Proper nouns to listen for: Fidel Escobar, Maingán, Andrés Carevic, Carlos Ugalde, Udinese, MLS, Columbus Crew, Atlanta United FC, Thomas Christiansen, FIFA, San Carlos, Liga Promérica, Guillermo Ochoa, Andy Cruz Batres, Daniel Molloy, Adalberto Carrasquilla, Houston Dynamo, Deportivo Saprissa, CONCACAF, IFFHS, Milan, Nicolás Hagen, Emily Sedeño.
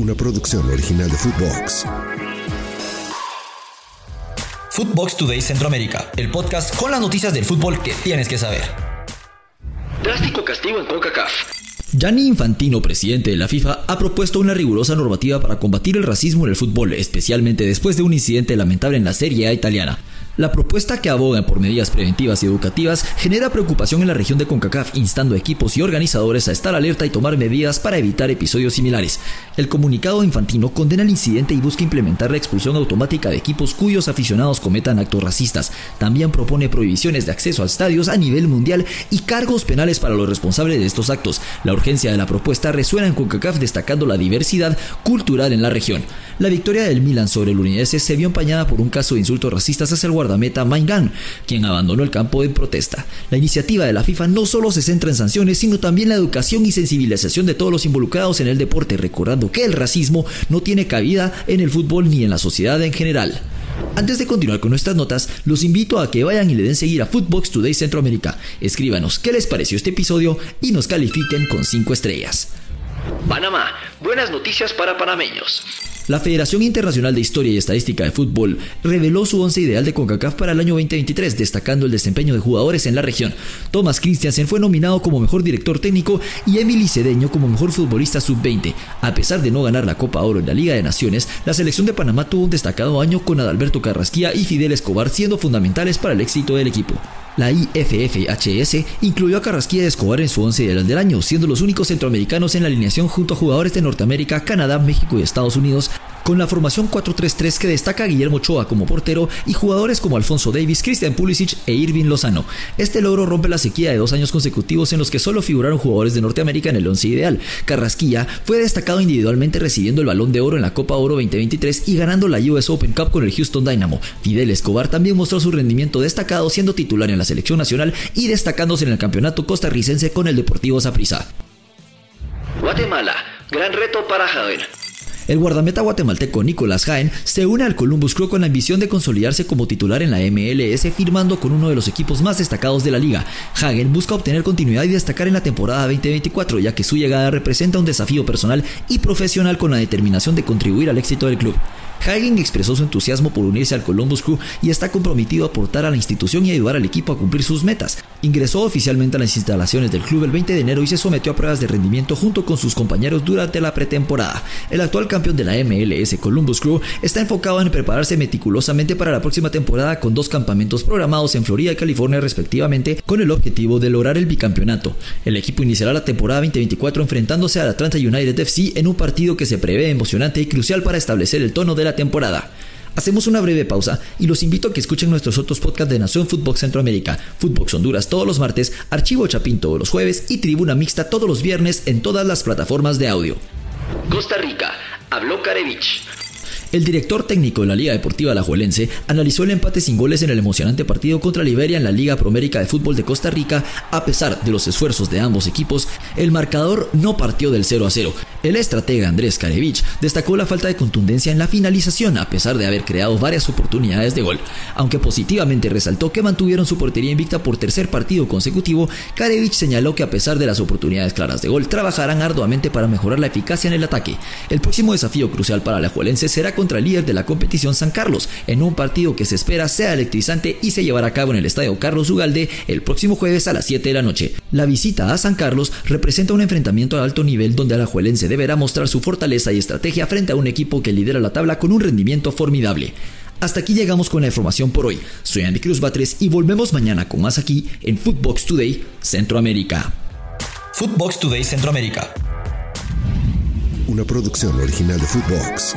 Una producción original de futvox. futvox Today Centroamérica, el podcast con las noticias del fútbol que tienes que saber. Drástico castigo en CONCACAF. Gianni Infantino, presidente de la FIFA, ha propuesto una rigurosa normativa para combatir el racismo en el fútbol, especialmente después de un incidente lamentable en la Serie A italiana. La propuesta, que aboga por medidas preventivas y educativas, genera preocupación en la región de CONCACAF, instando a equipos y organizadores a estar alerta y tomar medidas para evitar episodios similares. El comunicado de Infantino condena el incidente y busca implementar la expulsión automática de equipos cuyos aficionados cometan actos racistas. También propone prohibiciones de acceso a estadios a nivel mundial y cargos penales para los responsables de estos actos. La urgencia de la propuesta resuena en CONCACAF, destacando la diversidad cultural en la región. La victoria del Milan sobre el Udinese se vio empañada por un caso de insultos racistas hacia el guardameta Maingán, quien abandonó el campo en protesta. La iniciativa de la FIFA no solo se centra en sanciones, sino también la educación y sensibilización de todos los involucrados en el deporte, recordando que el racismo no tiene cabida en el fútbol ni en la sociedad en general. Antes de continuar con nuestras notas, los invito a que vayan y le den seguir a futvox Today Centroamérica. Escríbanos qué les pareció este episodio y nos califiquen con 5 estrellas. Panamá, buenas noticias para panameños. La Federación Internacional de Historia y Estadística de Fútbol reveló su once ideal de CONCACAF para el año 2023, destacando el desempeño de jugadores en la región. Thomas Christiansen fue nominado como mejor director técnico y Emily Sedeño como mejor futbolista sub-20. A pesar de no ganar la Copa Oro en la Liga de Naciones, la selección de Panamá tuvo un destacado año con Adalberto Carrasquilla y Fidel Escobar siendo fundamentales para el éxito del equipo. La IFFHS incluyó a Carrasquilla y Escobar en su once ideal del año, siendo los únicos centroamericanos en la alineación junto a jugadores de Norteamérica, Canadá, México y Estados Unidos, con la formación 4-3-3 que destaca a Guillermo Ochoa como portero y jugadores como Alfonso Davis, Christian Pulisic e Irvin Lozano. Este logro rompe la sequía de 2 años consecutivos en los que solo figuraron jugadores de Norteamérica en el once ideal. Carrasquilla fue destacado individualmente, recibiendo el Balón de Oro en la Copa Oro 2023 y ganando la US Open Cup con el Houston Dynamo. Fidel Escobar también mostró su rendimiento destacado, siendo titular en la selección nacional y destacándose en el campeonato costarricense con el Deportivo Saprissa. Guatemala, gran reto para Hagen. El guardameta guatemalteco Nicolás Hagen se une al Columbus Crew con la ambición de consolidarse como titular en la MLS, firmando con uno de los equipos más destacados de la liga. Hagen busca obtener continuidad y destacar en la temporada 2024, ya que su llegada representa un desafío personal y profesional con la determinación de contribuir al éxito del club. Hagen expresó su entusiasmo por unirse al Columbus Crew y está comprometido a aportar a la institución y ayudar al equipo a cumplir sus metas. Ingresó oficialmente a las instalaciones del club el 20 de enero y se sometió a pruebas de rendimiento junto con sus compañeros durante la pretemporada. El actual campeón de la MLS, Columbus Crew, está enfocado en prepararse meticulosamente para la próxima temporada con 2 campamentos programados en Florida y California respectivamente, con el objetivo de lograr el bicampeonato. El equipo iniciará la temporada 2024 enfrentándose al Atlanta United FC en un partido que se prevé emocionante y crucial para establecer el tono de la temporada. Hacemos una breve pausa y los invito a que escuchen nuestros otros podcasts de Nación futvox Centroamérica, futvox Honduras todos los martes, Archivo Chapín todos los jueves y Tribuna Mixta todos los viernes en todas las plataformas de audio. Costa Rica, habló Carevic. El director técnico de la Liga Deportiva Alajuelense analizó el empate sin goles en el emocionante partido contra Liberia en la Liga Promérica de Fútbol de Costa Rica. A pesar de los esfuerzos de ambos equipos, el marcador no partió del 0-0. El estratega Andrés Carevic destacó la falta de contundencia en la finalización, a pesar de haber creado varias oportunidades de gol. Aunque positivamente resaltó que mantuvieron su portería invicta por 3er partido consecutivo, Carevic señaló que a pesar de las oportunidades claras de gol, trabajarán arduamente para mejorar la eficacia en el ataque. El próximo desafío crucial para Alajuelense será contra el líder de la competición, San Carlos, en un partido que se espera sea electrizante y se llevará a cabo en el estadio Carlos Ugalde el próximo jueves a las 7 de la noche. La visita a San Carlos representa un enfrentamiento a alto nivel donde Alajuelense deberá mostrar su fortaleza y estrategia frente a un equipo que lidera la tabla con un rendimiento formidable. Hasta aquí llegamos con la información por hoy. Soy Andy Cruz Batres y volvemos mañana con más aquí en futvox Today Centroamérica. futvox Today Centroamérica. Una producción original de futvox.